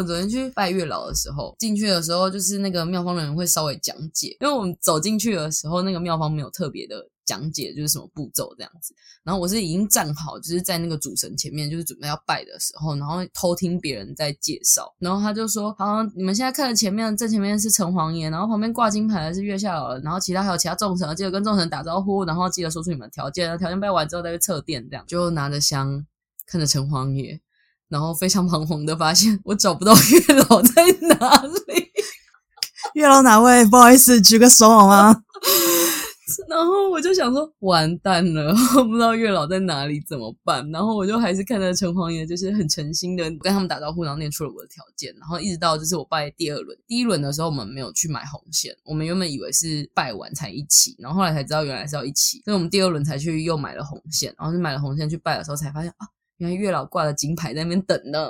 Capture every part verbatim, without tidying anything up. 我昨天去拜月老的时候，进去的时候就是那个庙方人员会稍微讲解，因为我们走进去的时候那个庙方没有特别的讲解就是什么步骤这样子，然后我是已经站好就是在那个主神前面就是准备要拜的时候，然后偷听别人在介绍，然后他就说好，你们现在看的前面正前面是城隍爷，然后旁边挂金牌的是月下老人，然后其他还有其他众神，记得跟众神打招呼，然后记得说出你们的条件，条件拜完之后再去测殿这样。就拿着香看着城隍爷，然后非常彷徨的发现我找不到月老在哪里。月老哪位？不好意思举个手好吗？然后我就想说完蛋了，我不知道月老在哪里怎么办，然后我就还是看着城隍爷就是很诚心的跟他们打招呼，然后念出了我的条件，然后一直到就是我拜第二轮。第一轮的时候我们没有去买红线，我们原本以为是拜完才一起，然后后来才知道原来是要一起，所以我们第二轮才去又买了红线，然后就买了红线去拜的时候才发现啊，原来月老挂了金牌在那边等呢。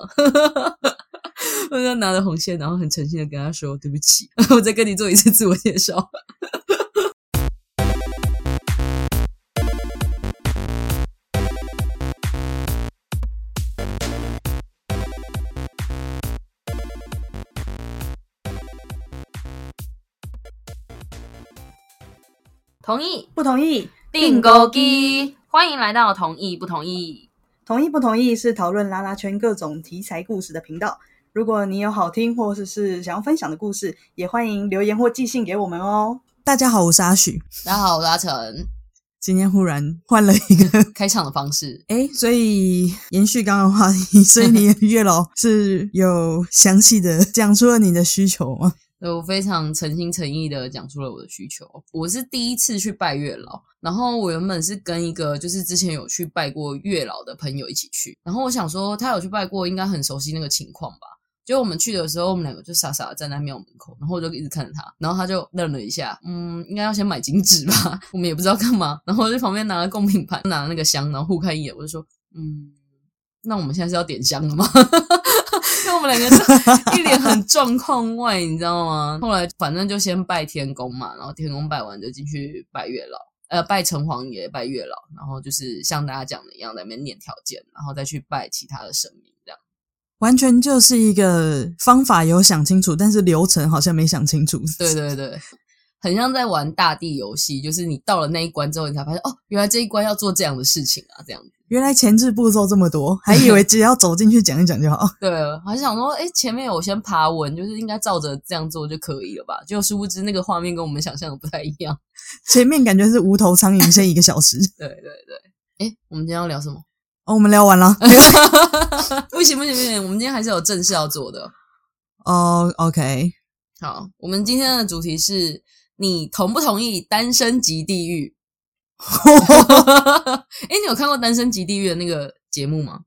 我就拿着红线然后很诚心的跟他说对不起，我再跟你做一次自我介绍。同意不同意定钩机，欢迎来到同意不同意。同意不同意是讨论拉拉圈各种题材故事的频道，如果你有好听或者 是, 是想要分享的故事，也欢迎留言或寄信给我们哦。大家好，我是阿许。大家好，我是阿成。今天忽然换了一个开场的方式，诶，所以延续刚刚的话题，所以你的月老是有详细的讲出了你的需求吗？我非常诚心诚意的讲出了我的需求。我是第一次去拜月老，然后我原本是跟一个就是之前有去拜过月老的朋友一起去，然后我想说他有去拜过应该很熟悉那个情况吧，就我们去的时候我们两个就傻傻的站在庙门口，然后我就一直看着他，然后他就愣了一下，嗯，应该要先买金纸吧，我们也不知道干嘛，然后我就旁边拿了贡品盘，拿了那个香，然后互看一眼，我就说嗯，那我们现在是要点香了吗？因为我们两个就一脸很状况外，你知道吗？后来反正就先拜天公嘛，然后天公拜完就进去拜月老，呃，拜城隍爷，拜月老，然后就是像大家讲的一样，在那边念条件，然后再去拜其他的神明，这样。完全就是一个方法有想清楚，但是流程好像没想清楚。对对对。很像在玩大地游戏，就是你到了那一关之后，你才发现哦，原来这一关要做这样的事情啊，这样子。原来前置步骤这么多，还以为只要走进去讲一讲就好。对，还想说，哎、欸，前面有先爬文，就是应该照着这样做就可以了吧？就殊不知那个画面跟我们想象的不太一样。前面感觉是无头苍蝇先一个小时。对对对，哎、欸，我们今天要聊什么？哦，我们聊完了。不行不行不行，我们今天还是有正事要做的。哦、uh, ，OK， 好，我们今天的主题是。你同不同意单身即地狱？诶，你有看过单身即地狱的那个节目吗？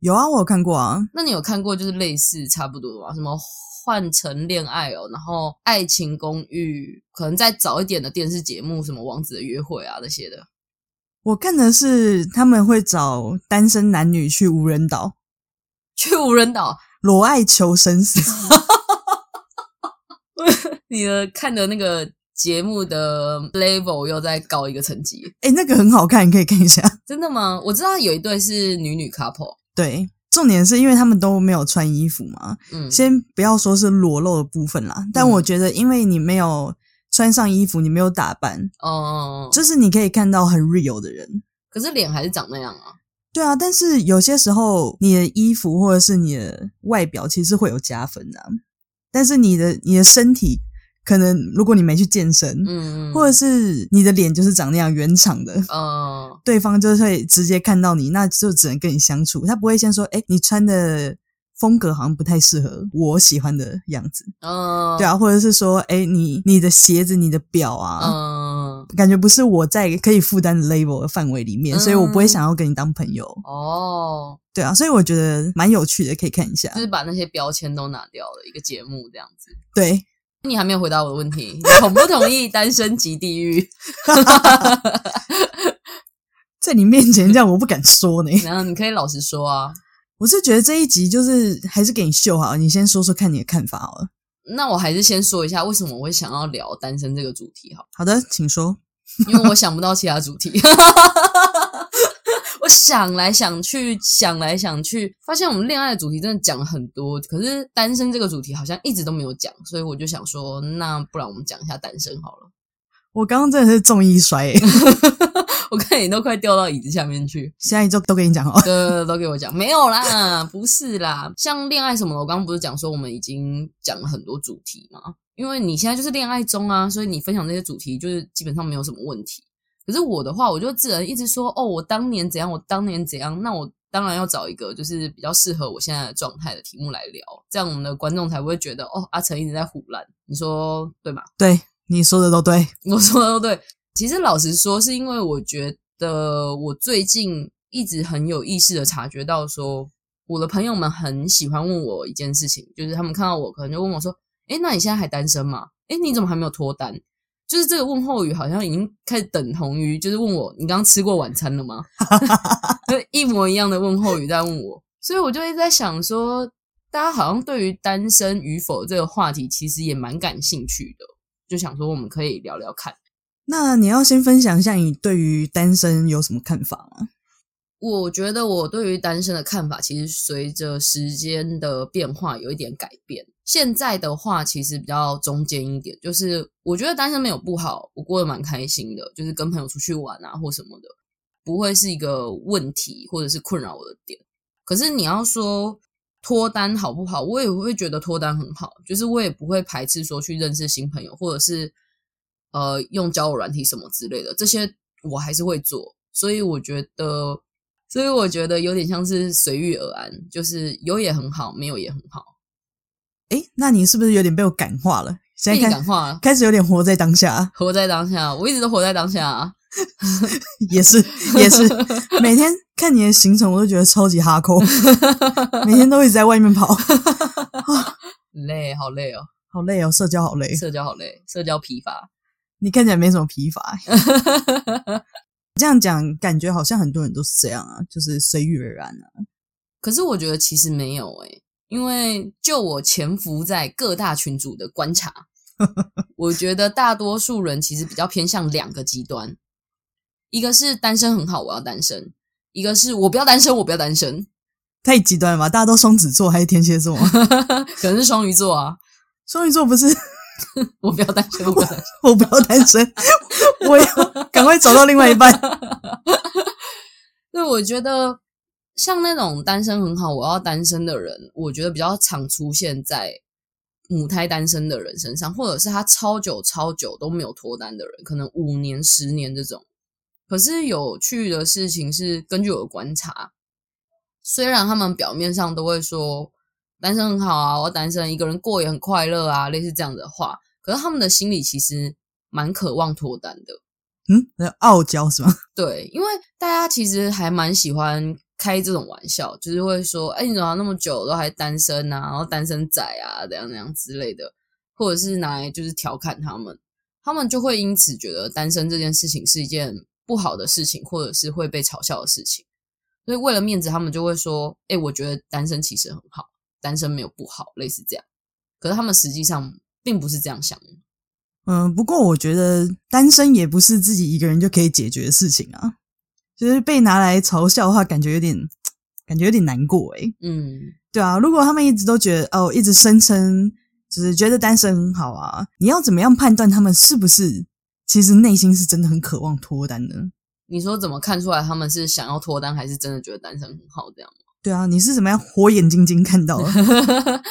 有啊，我有看过啊。那你有看过就是类似差不多吗？什么换乘恋爱哦，然后爱情公寓，可能再早一点的电视节目，什么王子的约会啊那些的。我看的是他们会找单身男女去无人岛，去无人岛裸爱求生死。你的看的那个。节目的 level 又再高一个层级，诶、欸、那个很好看，你可以看一下。真的吗？我知道有一对是女女 couple， 对，重点是因为他们都没有穿衣服嘛，嗯，先不要说是裸露的部分啦，但我觉得因为你没有穿上衣服，你没有打扮，哦、嗯，就是你可以看到很 real 的人，可是脸还是长那样啊。对啊，但是有些时候你的衣服或者是你的外表其实会有加分的、啊，但是你的你的身体。可能如果你没去健身，嗯，或者是你的脸就是长那样圆场的，嗯，对方就会直接看到你，那就只能跟你相处。他不会先说，哎、欸，你穿的风格好像不太适合我喜欢的样子，嗯，对啊，或者是说，哎、欸，你你的鞋子、你的表啊，嗯，感觉不是我在可以负担的 label 的范围里面，嗯，所以我不会想要跟你当朋友。哦，对啊，所以我觉得蛮有趣的，可以看一下，就是把那些标签都拿掉了一个节目这样子，对。你还没有回答我的问题，你同不同意单身即地狱？在你面前这样我不敢说呢。然后你可以老实说啊。我是觉得这一集就是还是给你秀好了，你先说说看你的看法好了。那我还是先说一下为什么我会想要聊单身这个主题好了。好的，请说。因为我想不到其他主题。想来想去想来想去发现我们恋爱的主题真的讲了很多，可是单身这个主题好像一直都没有讲，所以我就想说那不然我们讲一下单身好了。我刚刚真的是重一摔、欸、我看你都快掉到椅子下面去，现在就都给你讲好。对，都给我讲。没有啦，不是啦，像恋爱什么的我刚刚不是讲说我们已经讲了很多主题嘛，因为你现在就是恋爱中啊，所以你分享这些主题就是基本上没有什么问题。可是我的话，我就只能一直说哦，我当年怎样，我当年怎样。那我当然要找一个就是比较适合我现在的状态的题目来聊，这样我们的观众才不会觉得哦，阿成一直在唬烂。你说对吗？对，你说的都对，我说的都对。其实老实说，是因为我觉得我最近一直很有意识的察觉到说，我的朋友们很喜欢问我一件事情，就是他们看到我可能就问我说：“哎，那你现在还单身吗？哎，你怎么还没有脱单？”就是这个问候语好像已经开始等同于就是问我你刚刚吃过晚餐了吗就一模一样的问候语在问我，所以我就一直在想说大家好像对于单身与否这个话题其实也蛮感兴趣的，就想说我们可以聊聊看。那你要先分享一下你对于单身有什么看法吗？我觉得我对于单身的看法其实随着时间的变化有一点改变，现在的话其实比较中间一点，就是我觉得单身没有不好，我过得蛮开心的，就是跟朋友出去玩啊或什么的，不会是一个问题或者是困扰我的点。可是你要说脱单好不好，我也会觉得脱单很好，就是我也不会排斥说去认识新朋友或者是呃用交友软体什么之类的，这些我还是会做，所以我觉得所以我觉得有点像是随遇而安，就是有也很好，没有也很好。诶，那你是不是有点被我感化了？现在感化了，开始有点活在当下，活在当下。我一直都活在当下啊，也是也是，每天看你的行程，我都觉得超级哈扣，每天都一直在外面跑，累，好累哦，好累哦，社交好累，社交好累，社交疲乏。你看起来没什么疲乏、欸，这样讲感觉好像很多人都是这样啊，就是随遇而安啊。可是我觉得其实没有诶、欸。因为就我潜伏在各大群组的观察我觉得大多数人其实比较偏向两个极端，一个是单身很好我要单身，一个是我不要单身我不要单身。太极端了吧，大家都双子座还是天蝎座可能是双鱼座啊，双鱼座不是我不要单身我不要单身我不要单身我要赶快找到另外一半对，我觉得像那种单身很好我要单身的人，我觉得比较常出现在母胎单身的人身上，或者是他超久超久都没有脱单的人，可能五年十年这种。可是有趣的事情是，根据我的观察，虽然他们表面上都会说单身很好啊，我要单身一个人过也很快乐啊，类似这样的话，可是他们的心里其实蛮渴望脱单的。嗯，傲娇是吗？对，因为大家其实还蛮喜欢开这种玩笑，就是会说哎、欸，你怎么那么久都还单身啊，然后单身仔啊怎样怎样之类的，或者是拿来就是调侃他们，他们就会因此觉得单身这件事情是一件不好的事情，或者是会被嘲笑的事情，所以为了面子他们就会说哎、欸，我觉得单身其实很好，单身没有不好，类似这样。可是他们实际上并不是这样想的。嗯，不过我觉得单身也不是自己一个人就可以解决的事情啊，就是被拿来嘲笑的话，感觉有点，感觉有点难过诶、欸。嗯，对啊，如果他们一直都觉得哦，一直声称就是觉得单身很好啊，你要怎么样判断他们是不是其实内心是真的很渴望脱单呢？你说怎么看出来他们是想要脱单，还是真的觉得单身很好这样吗？对啊，你是怎么样火眼金睛看到的？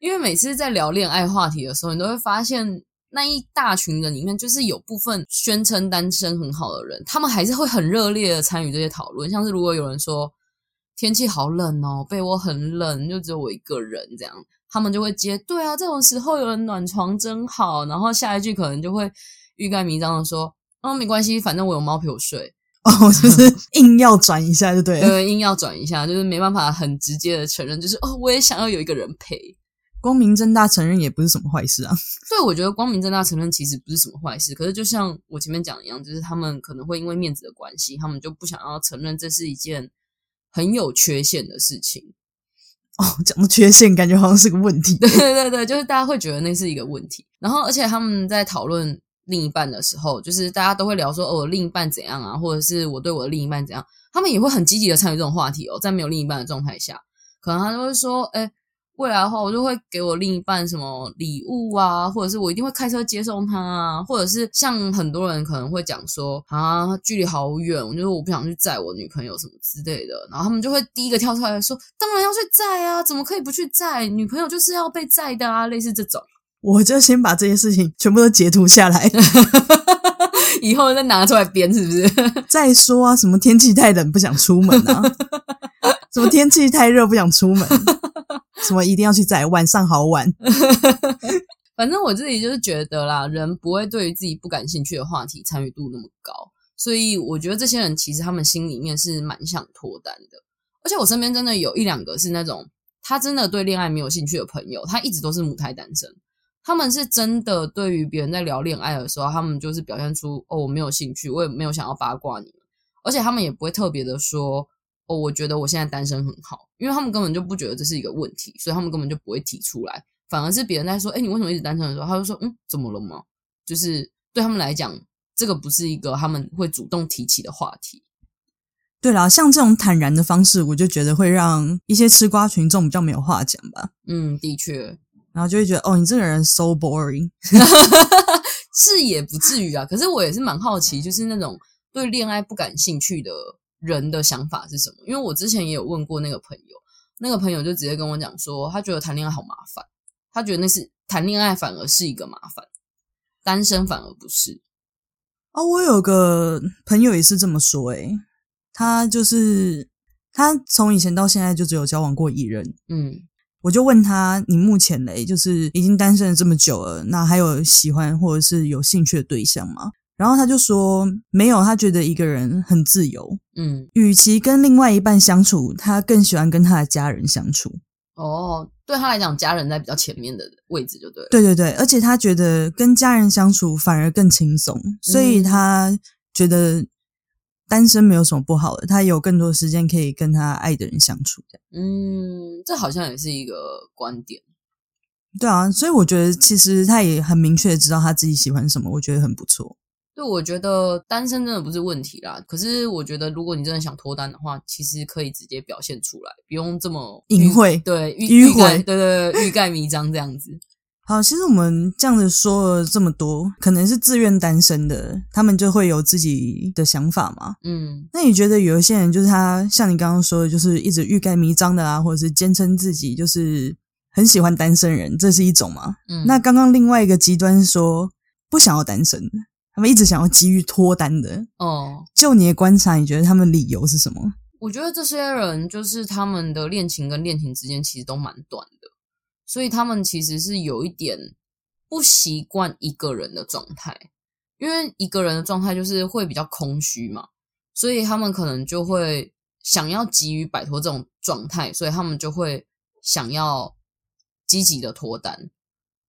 因为每次在聊恋爱话题的时候，你都会发现。那一大群人里面，就是有部分宣称单身很好的人，他们还是会很热烈的参与这些讨论，像是如果有人说天气好冷哦，被窝很冷，就只有我一个人这样，他们就会接对啊，这种时候有人暖床真好，然后下一句可能就会欲盖弥彰的说哦，没关系，反正我有猫陪我睡哦，就是硬要转一下就对了对，硬要转一下，就是没办法很直接的承认，就是哦，我也想要有一个人陪。光明正大承认也不是什么坏事啊，所以我觉得光明正大承认其实不是什么坏事，可是就像我前面讲的一样，就是他们可能会因为面子的关系，他们就不想要承认这是一件很有缺陷的事情。哦，讲到缺陷感觉好像是个问题。对对对，就是大家会觉得那是一个问题，然后而且他们在讨论另一半的时候，就是大家都会聊说哦，我另一半怎样啊，或者是我对我的另一半怎样，他们也会很积极的参与这种话题哦。在没有另一半的状态下，可能他就会说，诶，未来的话我就会给我另一半什么礼物啊，或者是我一定会开车接送他啊，或者是像很多人可能会讲说啊，距离好远，我就是我不想去载我女朋友什么之类的，然后他们就会第一个跳出来说当然要去载啊，怎么可以不去载，女朋友就是要被载的啊，类似这种。我就先把这些事情全部都截图下来以后再拿出来编是不是？再说啊，什么天气太冷不想出门啊什么天气太热不想出门什么一定要去载，晚上好晚反正我自己就是觉得啦，人不会对于自己不感兴趣的话题参与度那么高，所以我觉得这些人其实他们心里面是蛮想脱单的。而且我身边真的有一两个是那种他真的对恋爱没有兴趣的朋友，他一直都是母胎单身，他们是真的对于别人在聊恋爱的时候，他们就是表现出哦我没有兴趣，我也没有想要八卦你们，而且他们也不会特别的说哦我觉得我现在单身很好，因为他们根本就不觉得这是一个问题，所以他们根本就不会提出来，反而是别人在说诶你为什么一直单身的时候，他就说嗯怎么了吗，就是对他们来讲这个不是一个他们会主动提起的话题。对啦，像这种坦然的方式我就觉得会让一些吃瓜群众比较没有话讲吧。嗯，的确，然后就会觉得哦你这个人 so boring 是也不至于啊，可是我也是蛮好奇就是那种对恋爱不感兴趣的人的想法是什么，因为我之前也有问过那个朋友，那个朋友就直接跟我讲说他觉得谈恋爱好麻烦，他觉得那是谈恋爱反而是一个麻烦，单身反而不是。哦，我有个朋友也是这么说诶、欸、他就是他从以前到现在就只有交往过一人。嗯，我就问他你目前嘞就是已经单身了这么久了，那还有喜欢或者是有兴趣的对象吗？然后他就说没有，他觉得一个人很自由。嗯，与其跟另外一半相处，他更喜欢跟他的家人相处。哦，对他来讲家人在比较前面的位置就对了。对对对，而且他觉得跟家人相处反而更轻松，所以他觉得单身没有什么不好的，他有更多时间可以跟他爱的人相处。嗯，这好像也是一个观点。对啊，所以我觉得其实他也很明确的知道他自己喜欢什么，我觉得很不错。对，我觉得单身真的不是问题啦，可是我觉得如果你真的想脱单的话，其实可以直接表现出来，不用这么隐晦，对，迂回，对对对，欲盖弥彰这样子。好，其实我们这样子说了这么多，可能是自愿单身的他们就会有自己的想法嘛。嗯，那你觉得有一些人就是他像你刚刚说的就是一直欲盖弥彰的啊，或者是坚称自己就是很喜欢单身人，这是一种嘛。嗯，那刚刚另外一个极端说不想要单身的，他们一直想要急于脱单的。哦，就你的观察你觉得他们理由是什么？我觉得这些人就是他们的恋情跟恋情之间其实都蛮短的，所以他们其实是有一点不习惯一个人的状态，因为一个人的状态就是会比较空虚嘛，所以他们可能就会想要急于摆脱这种状态，所以他们就会想要积极的脱单。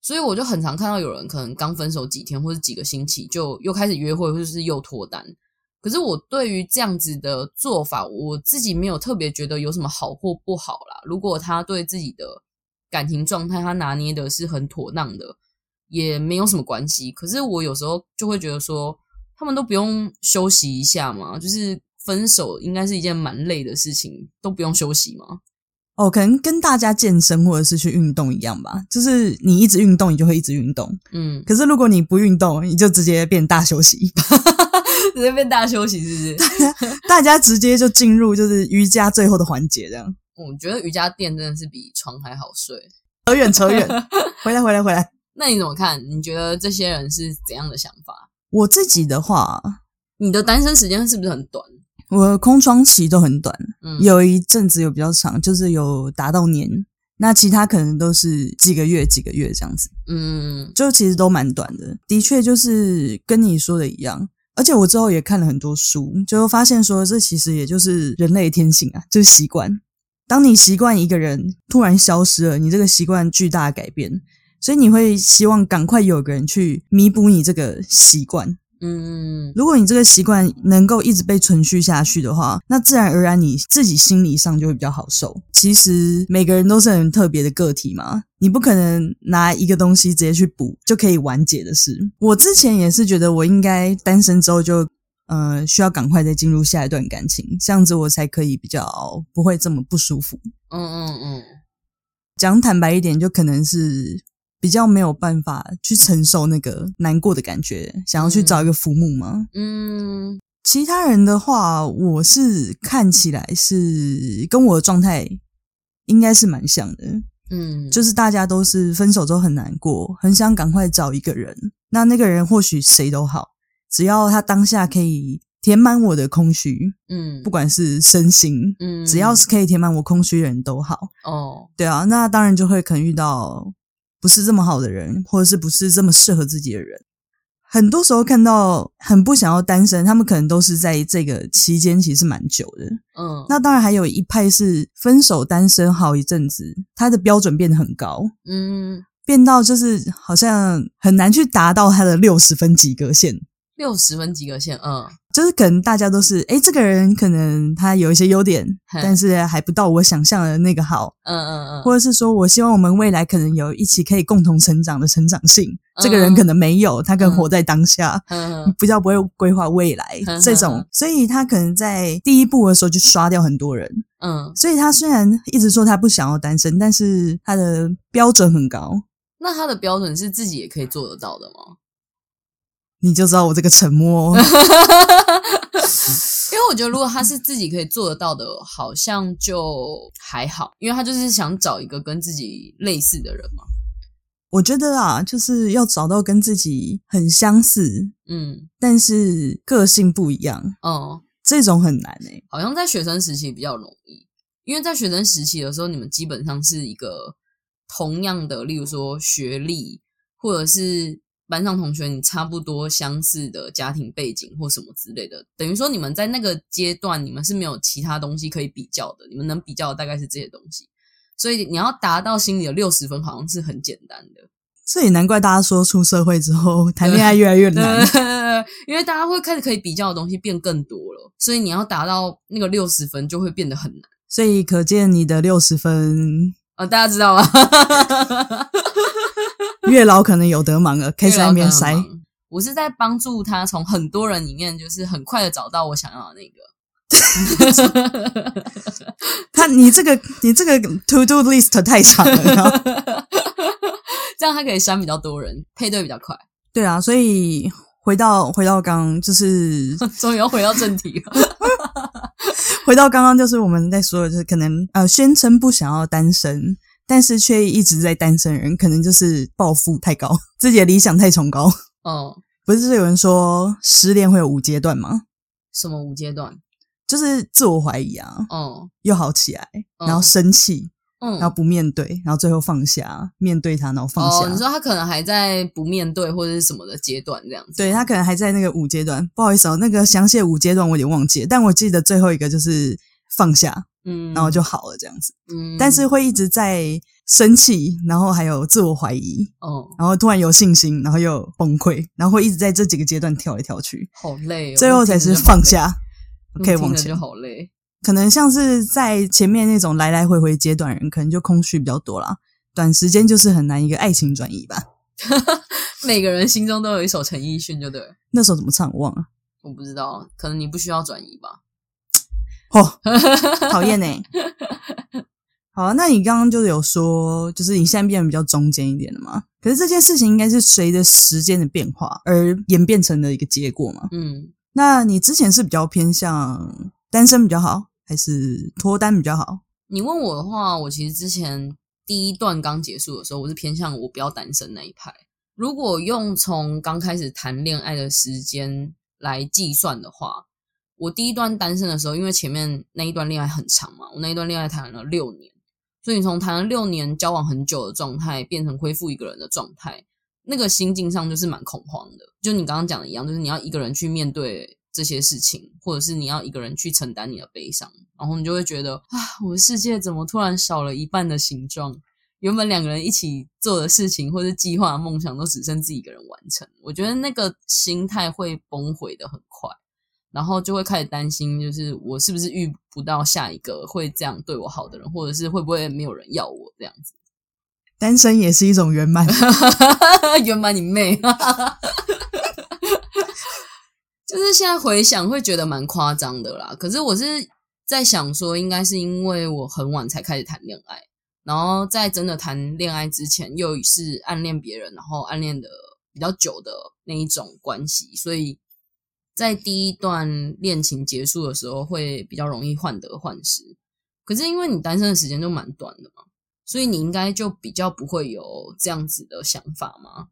所以我就很常看到有人可能刚分手几天或是几个星期就又开始约会，或是又脱单。可是我对于这样子的做法，我自己没有特别觉得有什么好或不好啦。如果他对自己的感情状态他拿捏的是很妥当的，也没有什么关系。可是我有时候就会觉得说他们都不用休息一下嘛，就是分手应该是一件蛮累的事情，都不用休息嘛。哦，可能跟大家健身或者是去运动一样吧，就是你一直运动你就会一直运动。嗯，可是如果你不运动你就直接变大休息直接变大休息是不是大家, 大家直接就进入就是瑜伽最后的环节这样。我觉得瑜伽垫真的是比床还好睡。扯远扯远回来回来回来。那你怎么看，你觉得这些人是怎样的想法？我自己的话，你的单身时间是不是很短？我的空窗期都很短，嗯，有一阵子有比较长，就是有达到年，那其他可能都是几个月几个月这样子。嗯，就其实都蛮短的。的确就是跟你说的一样，而且我之后也看了很多书，就发现说这其实也就是人类天性啊，就是习惯。当你习惯一个人突然消失了，你这个习惯巨大的改变，所以你会希望赶快有个人去弥补你这个习惯。嗯，如果你这个习惯能够一直被存续下去的话，那自然而然你自己心理上就会比较好受。其实每个人都是很特别的个体嘛，你不可能拿一个东西直接去补就可以完结的事。我之前也是觉得我应该单身之后就呃，需要赶快再进入下一段感情，这样子我才可以比较不会这么不舒服。嗯嗯嗯，讲坦白一点，就可能是比较没有办法去承受那个难过的感觉，想要去找一个浮木嘛。嗯，其他人的话，我是看起来是跟我的状态应该是蛮像的。嗯，就是大家都是分手之后很难过，很想赶快找一个人，那那个人或许谁都好。只要他当下可以填满我的空虚，嗯，不管是身心，嗯，只要是可以填满我空虚的人都好。哦，对啊，那当然就会可能遇到不是这么好的人，或者是不是这么适合自己的人。很多时候看到很不想要单身，他们可能都是在这个期间其实蛮久的。嗯，那当然还有一派是分手单身好一阵子，他的标准变得很高。嗯，变到就是好像很难去达到他的六十分及格线。六十分及格线，嗯，就是可能大家都是，诶，这个人可能他有一些优点，但是还不到我想象的那个好，嗯嗯嗯，或者是说我希望我们未来可能有一起可以共同成长的成长性，嗯、这个人可能没有，他可能活在当下，嗯嗯、比较不会规划未来、嗯、这种、嗯，所以他可能在第一步的时候就刷掉很多人，嗯，所以他虽然一直说他不想要单身，但是他的标准很高。那他的标准是自己也可以做得到的吗？你就知道我这个沉默、哦，因为我觉得如果他是自己可以做得到的，好像就还好，因为他就是想找一个跟自己类似的人嘛。我觉得啊，就是要找到跟自己很相似，嗯，但是个性不一样，哦、嗯，这种很难诶、欸。好像在学生时期比较容易，因为在学生时期的时候，你们基本上是一个同样的，例如说学历，或者是班上同学你差不多相似的家庭背景或什么之类的，等于说你们在那个阶段你们是没有其他东西可以比较的，你们能比较的大概是这些东西，所以你要达到心理的六十分好像是很简单的。这也难怪大家说出社会之后谈恋爱越来越难，因为大家会开始可以比较的东西变更多了，所以你要达到那个六十分就会变得很难。所以可见你的六十分呃、哦，大家知道吗？月老可能有得忙了，可以在那边塞。我是在帮助他从很多人里面，就是很快的找到我想要的那个。他，你这个，你这个 to do list 太长了，这样他可以删比较多人，配对比较快。对啊，所以回到回到刚，就是终于要回到正题了。回到刚刚，就是我们在说的，就是可能呃，宣称不想要单身，但是却一直在单身人，可能就是抱负太高，自己的理想太崇高。哦，不是有人说失恋会有五阶段吗？什么五阶段？就是自我怀疑啊，哦，又好起来，然后生气，嗯，然后不面对，然后最后放下，面对他，然后放下。哦，你说他可能还在不面对或者是什么的阶段这样子？对，他可能还在那个五阶段。不好意思哦，那个详细的五阶段我有点忘记了，但我记得最后一个就是放下。嗯，然后就好了这样子。嗯，但是会一直在生气，然后还有自我怀疑，哦，然后突然有信心，然后又崩溃，然后会一直在这几个阶段跳来跳去，好累哦。最后才是放下，可以往前。就好累。可能像是在前面那种来来回回阶段人，可能就空虚比较多啦。短时间就是很难一个爱情转移吧。每个人心中都有一首陈奕迅，就对了。那首怎么唱我忘了，我不知道，可能你不需要转移吧。哦，讨厌欸。好啊，那你刚刚就是有说就是你现在变得比较中间一点了嘛，可是这件事情应该是随着时间的变化而演变成的一个结果嘛。嗯，那你之前是比较偏向单身比较好还是脱单比较好？你问我的话，我其实之前第一段刚结束的时候，我是偏向我不要单身那一派。如果用从刚开始谈恋爱的时间来计算的话，我第一段单身的时候，因为前面那一段恋爱很长嘛，我那一段恋爱谈了六年，所以你从谈了六年交往很久的状态变成恢复一个人的状态，那个心境上就是蛮恐慌的。就你刚刚讲的一样，就是你要一个人去面对这些事情，或者是你要一个人去承担你的悲伤，然后你就会觉得啊，我的世界怎么突然少了一半的形状？原本两个人一起做的事情或是计划梦想都只剩自己一个人完成，我觉得那个心态会崩毁的很快，然后就会开始担心，就是我是不是遇不到下一个会这样对我好的人，或者是会不会没有人要我这样子。单身也是一种圆满圆满你妹就是现在回想会觉得蛮夸张的啦，可是我是在想说应该是因为我很晚才开始谈恋爱，然后在真的谈恋爱之前又是暗恋别人，然后暗恋的比较久的那一种关系，所以在第一段恋情结束的时候会比较容易患得患失。可是因为你单身的时间就蛮短的嘛，所以你应该就比较不会有这样子的想法吗？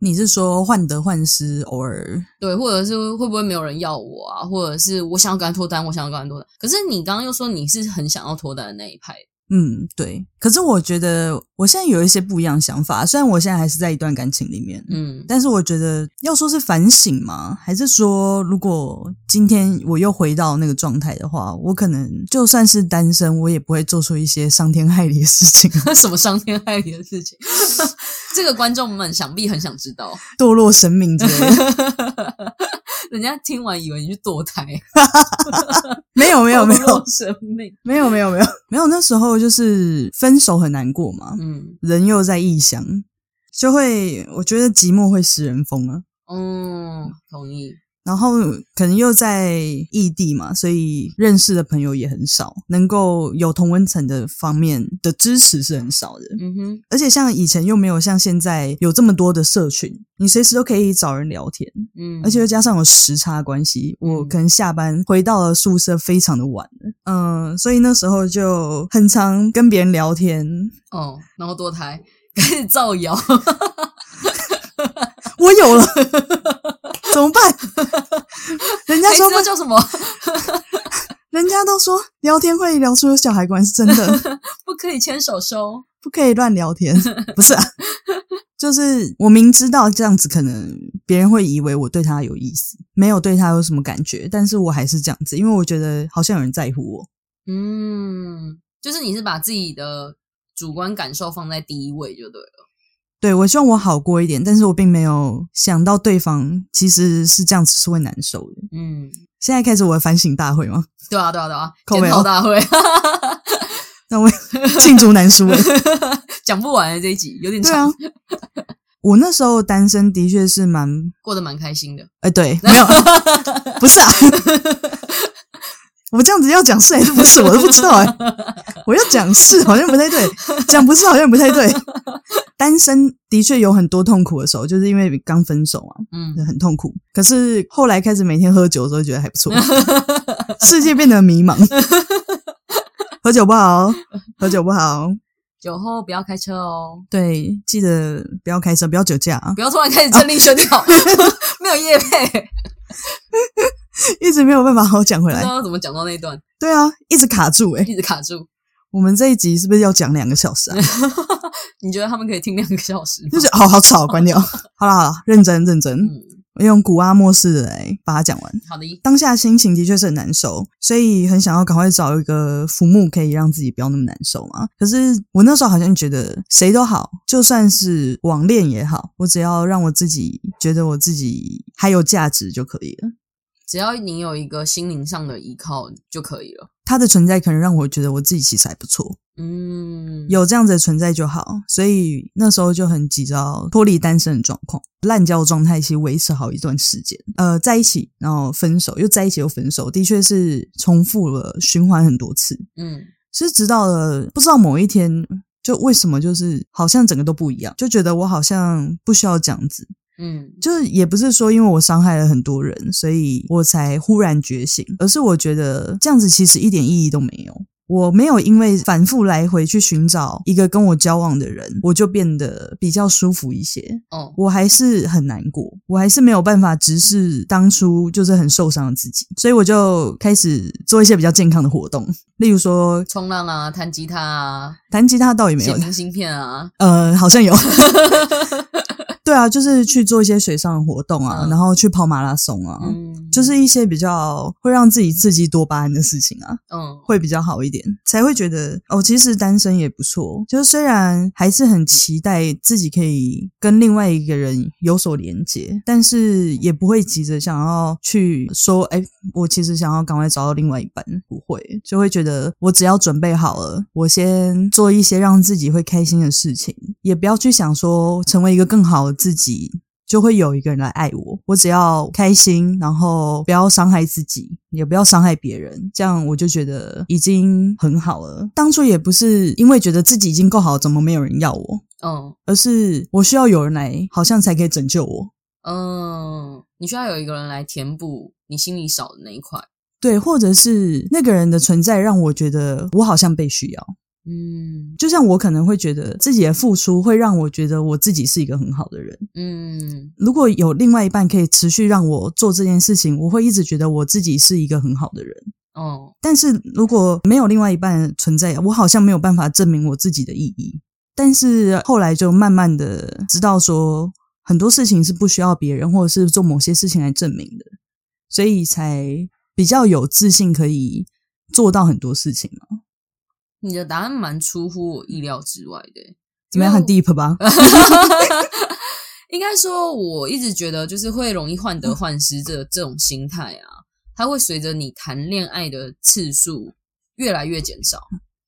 你是说患得患失，偶尔对，或者是会不会没有人要我啊，或者是我想要跟他脱单，我想要跟他脱单。可是你刚刚又说你是很想要脱单的那一派。嗯，对。可是我觉得我现在有一些不一样的想法，虽然我现在还是在一段感情里面，嗯，但是我觉得要说是反省吗？还是说如果今天我又回到那个状态的话，我可能就算是单身，我也不会做出一些伤天害理的事情。什么伤天害理的事情？这个观众们想必很想知道，堕落神明之类的。人家听完以为你去堕胎。没有没有没有生命，没有没有没有没有。那时候就是分手很难过嘛，嗯，人又在异乡，就会我觉得寂寞会使人疯啊。嗯，同意。然后可能又在异地嘛，所以认识的朋友也很少，能够有同温层的方面的支持是很少的。嗯哼，而且像以前又没有像现在有这么多的社群，你随时都可以找人聊天。嗯，而且又加上有时差关系，我可能下班回到了宿舍非常的晚了。嗯，所以那时候就很常跟别人聊天。哦，然后堕胎，开始造谣。我有了怎么办？人家说叫什么？人家都说聊天会聊出小孩，果然是真的。不可以牵手手，不可以乱聊天。不是啊，就是我明知道这样子可能别人会以为我对他有意思，没有对他有什么感觉，但是我还是这样子，因为我觉得好像有人在乎我。嗯，就是你是把自己的主观感受放在第一位就对了。对，我希望我好过一点，但是我并没有想到对方其实是这样子是会难受的。嗯，现在开始我的反省大会吗？对啊对啊对啊，检讨大会。那我罄竹难书了，讲不完了这一集有点长。对啊，我那时候单身的确是蛮过得蛮开心的。哎，对，没有，不是啊。我这样子要讲是还是不是我都不知道哎、欸，我要讲是好像不太对，讲不是好像不太对。单身的确有很多痛苦的时候，就是因为刚分手啊，嗯，很痛苦。可是后来开始每天喝酒的时候，觉得还不错，世界变得迷茫。喝酒不好，喝酒不好，酒后不要开车哦。对，记得不要开车，不要酒驾、啊，不要突然开始政令宣导，啊、没有业配。一直没有办法好讲回来，不知道怎么讲到那一段。对啊，一直卡住欸，一直卡住。我们这一集是不是要讲两个小时啊？你觉得他们可以听两个小时吗？就是好好吵，关掉。好啦好啦，认真认真、嗯、我用古阿莫式来把它讲完。好的。当下心情的确是很难受，所以很想要赶快找一个浮木可以让自己不要那么难受嘛。可是我那时候好像觉得谁都好，就算是网恋也好，我只要让我自己觉得我自己还有价值就可以了，只要你有一个心灵上的依靠就可以了。他的存在可能让我觉得我自己其实还不错，嗯，有这样子的存在就好。所以那时候就很急着脱离单身的状况，滥交状态其实维持好一段时间，呃，在一起然后分手，又在一起又分手，的确是重复了循环很多次。嗯，是直到了不知道某一天，就为什么就是好像整个都不一样，就觉得我好像不需要这样子。嗯，就是也不是说因为我伤害了很多人，所以我才忽然觉醒，而是我觉得这样子其实一点意义都没有。我没有因为反复来回去寻找一个跟我交往的人，我就变得比较舒服一些。哦，我还是很难过，我还是没有办法直视当初就是很受伤的自己，所以我就开始做一些比较健康的活动，例如说冲浪啊，弹吉他啊，弹吉他倒也没有，写明信片啊，呃，好像有。对啊，就是去做一些水上活动啊，嗯、然后去跑马拉松啊、嗯，就是一些比较会让自己刺激多巴胺的事情啊，嗯，会比较好一点，才会觉得哦，其实单身也不错。就是虽然还是很期待自己可以跟另外一个人有所连结，但是也不会急着想要去说，哎，我其实想要赶快找到另外一半，不会，就会觉得我只要准备好了，我先做一些让自己会开心的事情，也不要去想说成为一个更好的自己就会有一个人来爱我，我只要开心，然后不要伤害自己，也不要伤害别人，这样我就觉得已经很好了。当初也不是因为觉得自己已经够好，怎么没有人要我，嗯，而是我需要有人来，好像才可以拯救我。嗯，你需要有一个人来填补你心里少的那一块。对，或者是那个人的存在让我觉得我好像被需要。嗯，就像我可能会觉得自己的付出会让我觉得我自己是一个很好的人。嗯，如果有另外一半可以持续让我做这件事情，我会一直觉得我自己是一个很好的人。哦，但是如果没有另外一半存在，我好像没有办法证明我自己的意义。但是后来就慢慢的知道说，很多事情是不需要别人或者是做某些事情来证明的，所以才比较有自信可以做到很多事情嘛。你的答案蛮出乎我意料之外的、欸，怎么样，很 deep 吧？应该说，我一直觉得就是会容易患得患失这这种心态啊，它会随着你谈恋爱的次数越来越减少。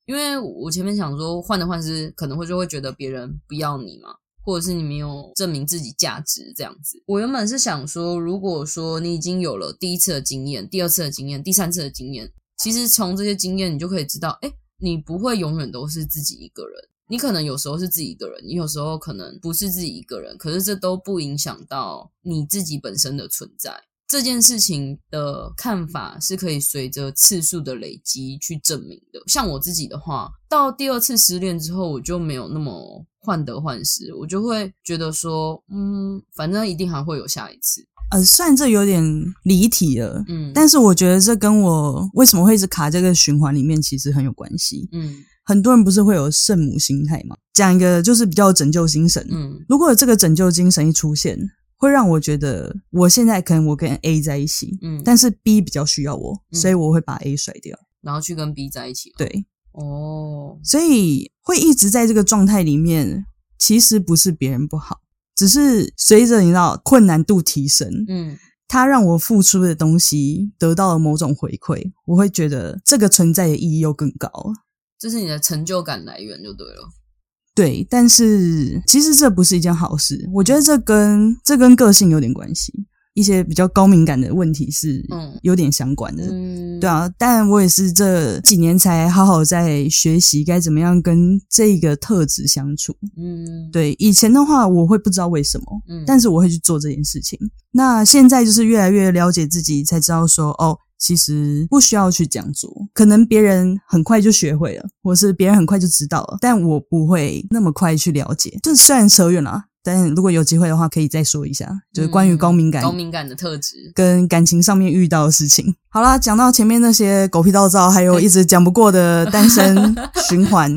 因为我前面想说，患得患失可能会就会觉得别人不要你嘛，或者是你没有证明自己价值这样子。我原本是想说，如果说你已经有了第一次的经验、第二次的经验、第三次的经验，其实从这些经验你就可以知道，哎、欸。你不会永远都是自己一个人，你可能有时候是自己一个人，你有时候可能不是自己一个人，可是这都不影响到你自己本身的存在。这件事情的看法是可以随着次数的累积去证明的。像我自己的话，到第二次失恋之后，我就没有那么患得患失，我就会觉得说，嗯，反正一定还会有下一次。呃，虽然这有点离题了，嗯，但是我觉得这跟我为什么会一直卡这个循环里面其实很有关系。嗯，很多人不是会有圣母心态吗？讲一个就是比较有拯救精神。嗯，如果这个拯救精神一出现，会让我觉得我现在可能我跟 A 在一起，嗯，但是 B 比较需要我，嗯，所以我会把 A 甩掉，然后去跟 B 在一起。对，哦，所以会一直在这个状态里面，其实不是别人不好。只是随着你知道困难度提升，嗯，它让我付出的东西得到了某种回馈，我会觉得这个存在的意义又更高了。这是你的成就感来源就对了。对，但是其实这不是一件好事。我觉得这跟这跟个性有点关系，一些比较高敏感的问题是有点相关的。嗯，对啊，但我也是这几年才好好在学习该怎么样跟这个特质相处。嗯，对，以前的话我会不知道为什么，嗯，但是我会去做这件事情。那现在就是越来越了解自己，才知道说哦，其实不需要去这样做，可能别人很快就学会了，或是别人很快就知道了，但我不会那么快去了解。这虽然扯远了，但如果有机会的话可以再说一下，就是关于高敏感、嗯、高敏感的特质跟感情上面遇到的事情。好啦，讲到前面那些狗屁倒灶还有一直讲不过的单身循环，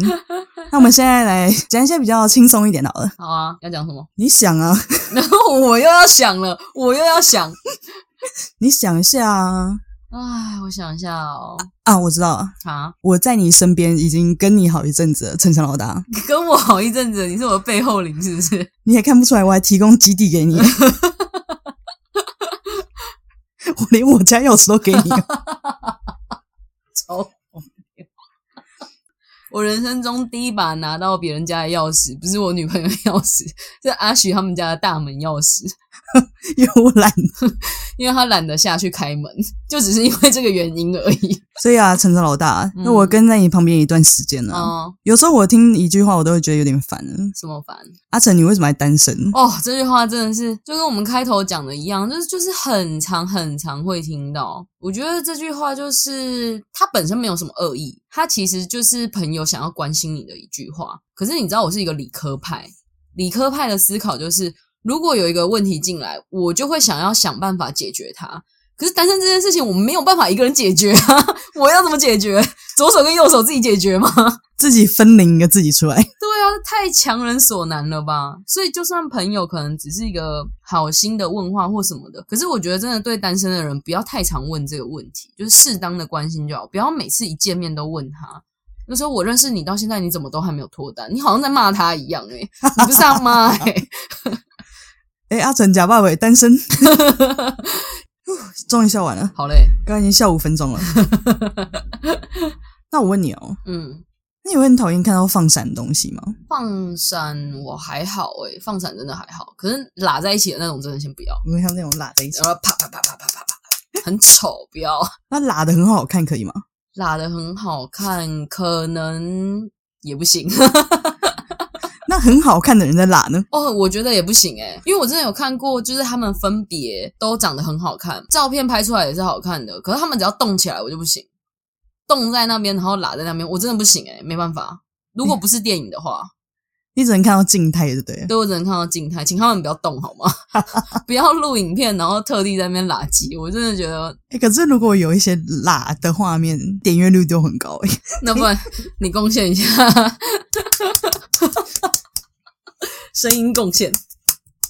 那我们现在来讲一些比较轻松一点好了。好啊，要讲什么？你想啊。然后我又要想了，我又要想。你想一下啊。唉，我想一下哦。啊，我知道了。啊，我在你身边已经跟你好一阵子了，陈翔老大。跟我好一阵子，你是我的背后灵是不是？你也看不出来，我还提供基地给你。我连我家钥匙都给你。超荒谬！我人生中第一把拿到别人家的钥匙，不是我女朋友的钥匙，是阿许他们家的大门钥匙。因为我懒，因为他懒得下去开门，就只是因为这个原因而已。所以啊，陈晨老大，那、嗯、我跟在你旁边一段时间了、哦，有时候我听一句话，我都会觉得有点烦了。什么烦？阿成，你为什么还单身？哦，这句话真的是就跟我们开头讲的一样，就是就是很常很常会听到。我觉得这句话就是它本身没有什么恶意，它其实就是朋友想要关心你的一句话。可是你知道，我是一个理科派，理科派的思考就是。如果有一个问题进来，我就会想要想办法解决它。可是单身这件事情我们没有办法一个人解决啊，我要怎么解决？左手跟右手自己解决吗？自己分零一个自己出来。对啊，太强人所难了吧。所以就算朋友可能只是一个好心的问话或什么的，可是我觉得真的对单身的人不要太常问这个问题，就是适当的关心就好，不要每次一见面都问他。那时候我认识你到现在你怎么都还没有脱单，你好像在骂他一样欸，你不上骂欸。欸阿成假爸尾单身。终于笑完了，好嘞，刚才已经笑五分钟了。那我问你哦，嗯，那你会很讨厌看到放闪的东西吗？放闪我还好欸，放闪真的还好，可是拉在一起的那种真的先不要。因为像那种拉在一起，然后啪啪啪啪啪啪啪，很丑，不要。那拉得很好看可以吗？拉得很好看，可能也不行。那很好看的人在拉呢？哦，我觉得也不行欸，因为我真的有看过，就是他们分别都长得很好看，照片拍出来也是好看的，可是他们只要动起来我就不行，动在那边然后拉在那边，我真的不行欸，没办法。如果不是电影的话，你只能看到静态就对了。对，我只能看到静态，请他们不要动好吗？不要录影片然后特地在那边拉鸡，我真的觉得、欸、可是如果有一些拉的画面点阅率都很高欸。那不然你贡献一下。声音贡献，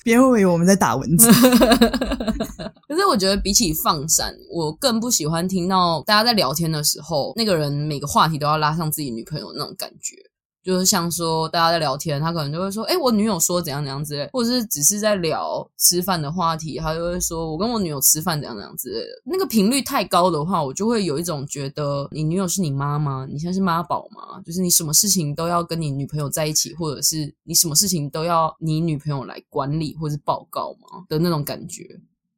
别人会以为我们在打蚊子。可是我觉得比起放闪，我更不喜欢听到大家在聊天的时候那个人每个话题都要拉上自己女朋友那种感觉，就是像说大家在聊天他可能就会说诶、欸、我女友说怎样怎样之类，或者是只是在聊吃饭的话题他就会说我跟我女友吃饭怎样怎样之类的，那个频率太高的话我就会有一种觉得你女友是你妈吗？你现在是妈宝吗？就是你什么事情都要跟你女朋友在一起，或者是你什么事情都要你女朋友来管理或是报告吗的那种感觉。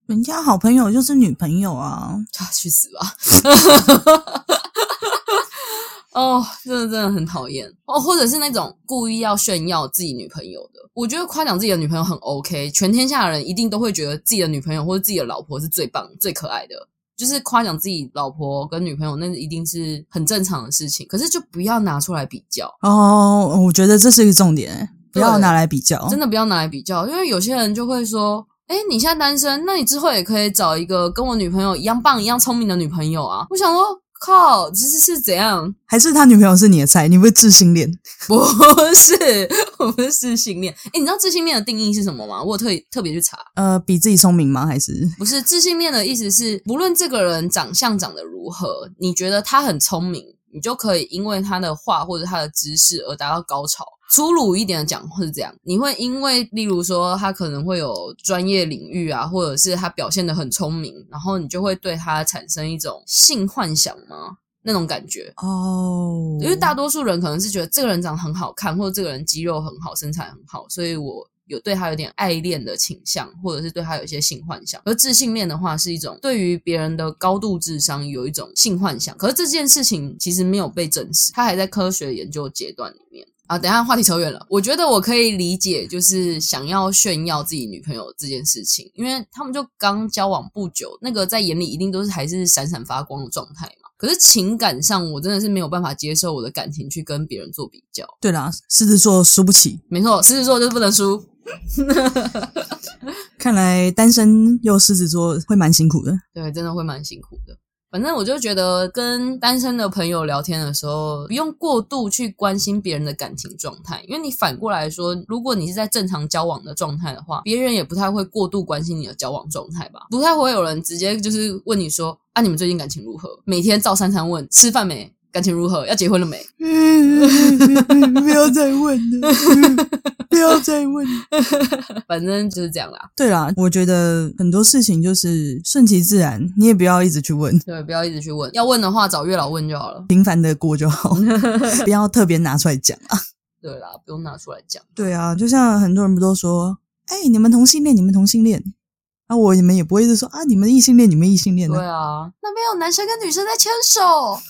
人家好朋友就是女朋友啊，啊去死吧。哦，真的真的很讨厌哦，或者是那种故意要炫耀自己女朋友的，我觉得夸奖自己的女朋友很 OK， 全天下的人一定都会觉得自己的女朋友或者自己的老婆是最棒、最可爱的，就是夸奖自己老婆跟女朋友那一定是很正常的事情，可是就不要拿出来比较哦，我觉得这是一个重点，不要拿来比较，真的不要拿来比较，因为有些人就会说。诶、欸、你现在单身，那你之后也可以找一个跟我女朋友一样棒一样聪明的女朋友啊。我想说靠，这是是怎样？还是他女朋友是你的菜？你不是自性恋？不是，我不是自性恋。诶、欸、你知道自性恋的定义是什么吗？我有特特别去查。呃比自己聪明吗？还是不是，自性恋的意思是不论这个人长相长得如何，你觉得他很聪明，你就可以因为他的话或者他的知识而达到高潮。粗鲁一点的讲会是这样，你会因为例如说他可能会有专业领域啊，或者是他表现得很聪明，然后你就会对他产生一种性幻想吗？那种感觉哦， oh. 因为大多数人可能是觉得这个人长得很好看，或者这个人肌肉很好，身材很好，所以我有对他有点爱恋的倾向，或者是对他有一些性幻想。而自性恋的话是一种对于别人的高度智商有一种性幻想，可是这件事情其实没有被证实，它还在科学研究阶段里面啊。等一下话题扯远了。我觉得我可以理解就是想要炫耀自己女朋友这件事情，因为他们就刚交往不久，那个在眼里一定都是还是闪闪发光的状态嘛。可是情感上我真的是没有办法接受我的感情去跟别人做比较。对啦，狮子座输不起。没错，狮子座就是不能输。看来单身又狮子座会蛮辛苦的。对，真的会蛮辛苦的。反正我就觉得跟单身的朋友聊天的时候不用过度去关心别人的感情状态，因为你反过来说如果你是在正常交往的状态的话，别人也不太会过度关心你的交往状态吧，不太会有人直接就是问你说啊你们最近感情如何，每天照三餐问吃饭没，感情如何，要结婚了没。不要再问了。不要再问了。反正就是这样啦。对啦，我觉得很多事情就是顺其自然，你也不要一直去问。对，不要一直去问，要问的话找月老问就好了，平凡的过就好。不要特别拿出来讲啊。对啦，不用拿出来讲。对啊，就像很多人不都说哎、欸、你们同性恋，你们同性恋啊，我你们也不会一直说啊你们异性恋，你们异性恋、啊、对啊，那边有男生跟女生在牵手。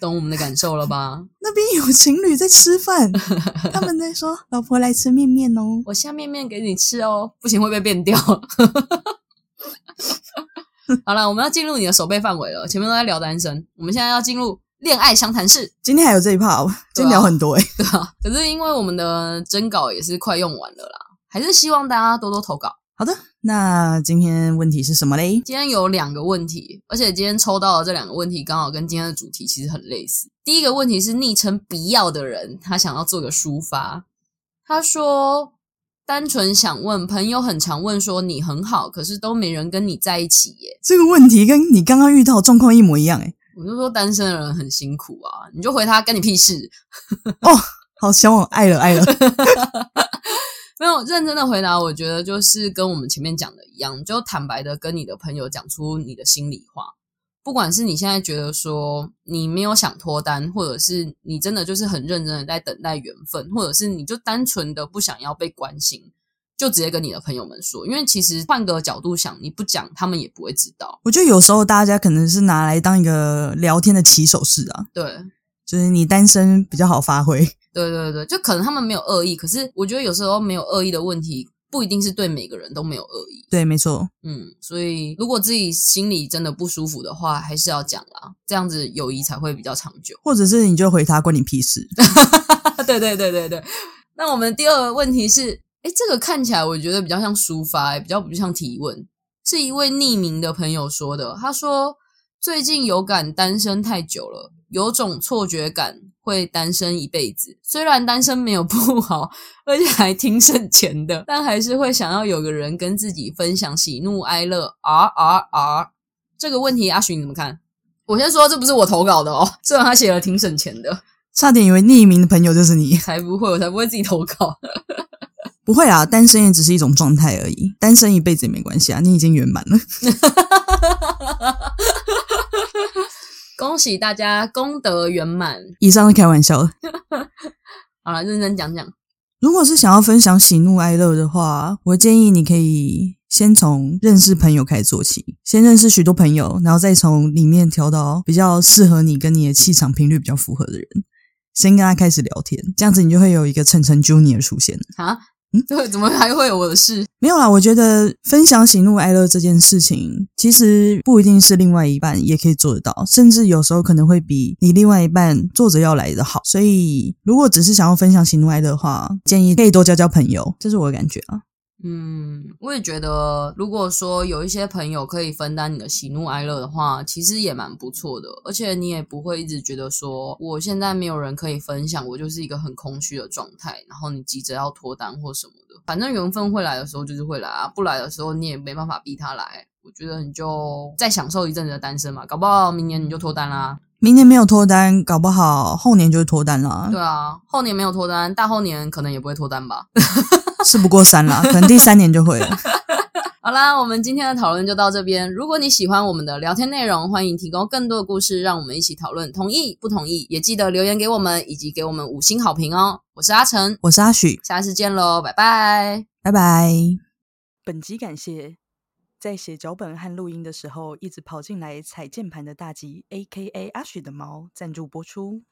懂我们的感受了吧？那边有情侣在吃饭，他们在说老婆来吃面面哦，我下面面给你吃哦，不行会被变掉。好了，我们要进入你的手背范围了，前面都在聊单身，我们现在要进入恋爱相谈室。今天还有这一趴，今天聊很多欸。对啊，可是因为我们的征稿也是快用完了啦，还是希望大家多多投稿。好的，那今天问题是什么嘞？今天有两个问题，而且今天抽到的这两个问题刚好跟今天的主题其实很类似。第一个问题是昵称必要的人，他想要做个抒发。他说单纯想问，朋友很常问说你很好，可是都没人跟你在一起耶。这个问题跟你刚刚遇到的状况一模一样耶。我就说单身的人很辛苦啊，你就回他跟你屁事。哦，好小网爱了爱了。没有认真的回答，我觉得就是跟我们前面讲的一样，就坦白的跟你的朋友讲出你的心里话。不管是你现在觉得说你没有想脱单，或者是你真的就是很认真的在等待缘分，或者是你就单纯的不想要被关心，就直接跟你的朋友们说。因为其实换个角度想，你不讲他们也不会知道。我觉得有时候大家可能是拿来当一个聊天的起手式啊。对，就是你单身比较好发挥。对对对，就可能他们没有恶意，可是我觉得有时候没有恶意的问题不一定是对每个人都没有恶意。对，没错。嗯，所以如果自己心里真的不舒服的话，还是要讲啦，这样子友谊才会比较长久。或者是你就回他关你屁事。对对对对对。那我们第二个问题是，诶，这个看起来我觉得比较像抒发，比较不像提问。是一位匿名的朋友说的，他说最近有感单身太久了，有种错觉感会单身一辈子，虽然单身没有不好，而且还挺省钱的，但还是会想要有个人跟自己分享喜怒哀乐 R R R。 这个问题阿寻你怎么看？我先说这不是我投稿的哦，虽然他写了挺省钱的，差点以为匿名的朋友就是你。才不会，我才不会自己投稿。不会啦，单身也只是一种状态而已，单身一辈子也没关系啊，你已经圆满了。恭喜大家功德圆满。以上是开玩笑的。好啦，认真讲讲。如果是想要分享喜怒哀乐的话，我建议你可以先从认识朋友开始做起，先认识许多朋友，然后再从里面挑到比较适合你跟你的气场频率比较符合的人，先跟他开始聊天，这样子你就会有一个晨晨 Junior 出现了。蛤？嗯，对，怎么还会有我的事？没有啦，我觉得分享喜怒哀乐这件事情，其实不一定是另外一半也可以做得到，甚至有时候可能会比你另外一半做着要来的好。所以，如果只是想要分享喜怒哀乐的话，建议可以多交交朋友，这是我的感觉啊。嗯，我也觉得，如果说有一些朋友可以分担你的喜怒哀乐的话，其实也蛮不错的，而且你也不会一直觉得说，我现在没有人可以分享，我就是一个很空虚的状态，然后你急着要脱单或什么的。反正缘分会来的时候就是会来啊，不来的时候你也没办法逼他来。我觉得你就再享受一阵子的单身嘛，搞不好明年你就脱单啦。明年没有脱单，搞不好后年就会脱单啦。对啊，后年没有脱单，大后年可能也不会脱单吧。事不过三啦，可能第三年就会了。好啦，我们今天的讨论就到这边。如果你喜欢我们的聊天内容，欢迎提供更多的故事，让我们一起讨论。同意不同意，也记得留言给我们，以及给我们五星好评哦。我是阿成，我是阿许，下次见咯，拜拜，拜拜。本集感谢在写脚本和录音的时候一直跑进来踩键盘的大吉 A K A 阿许的毛赞助播出。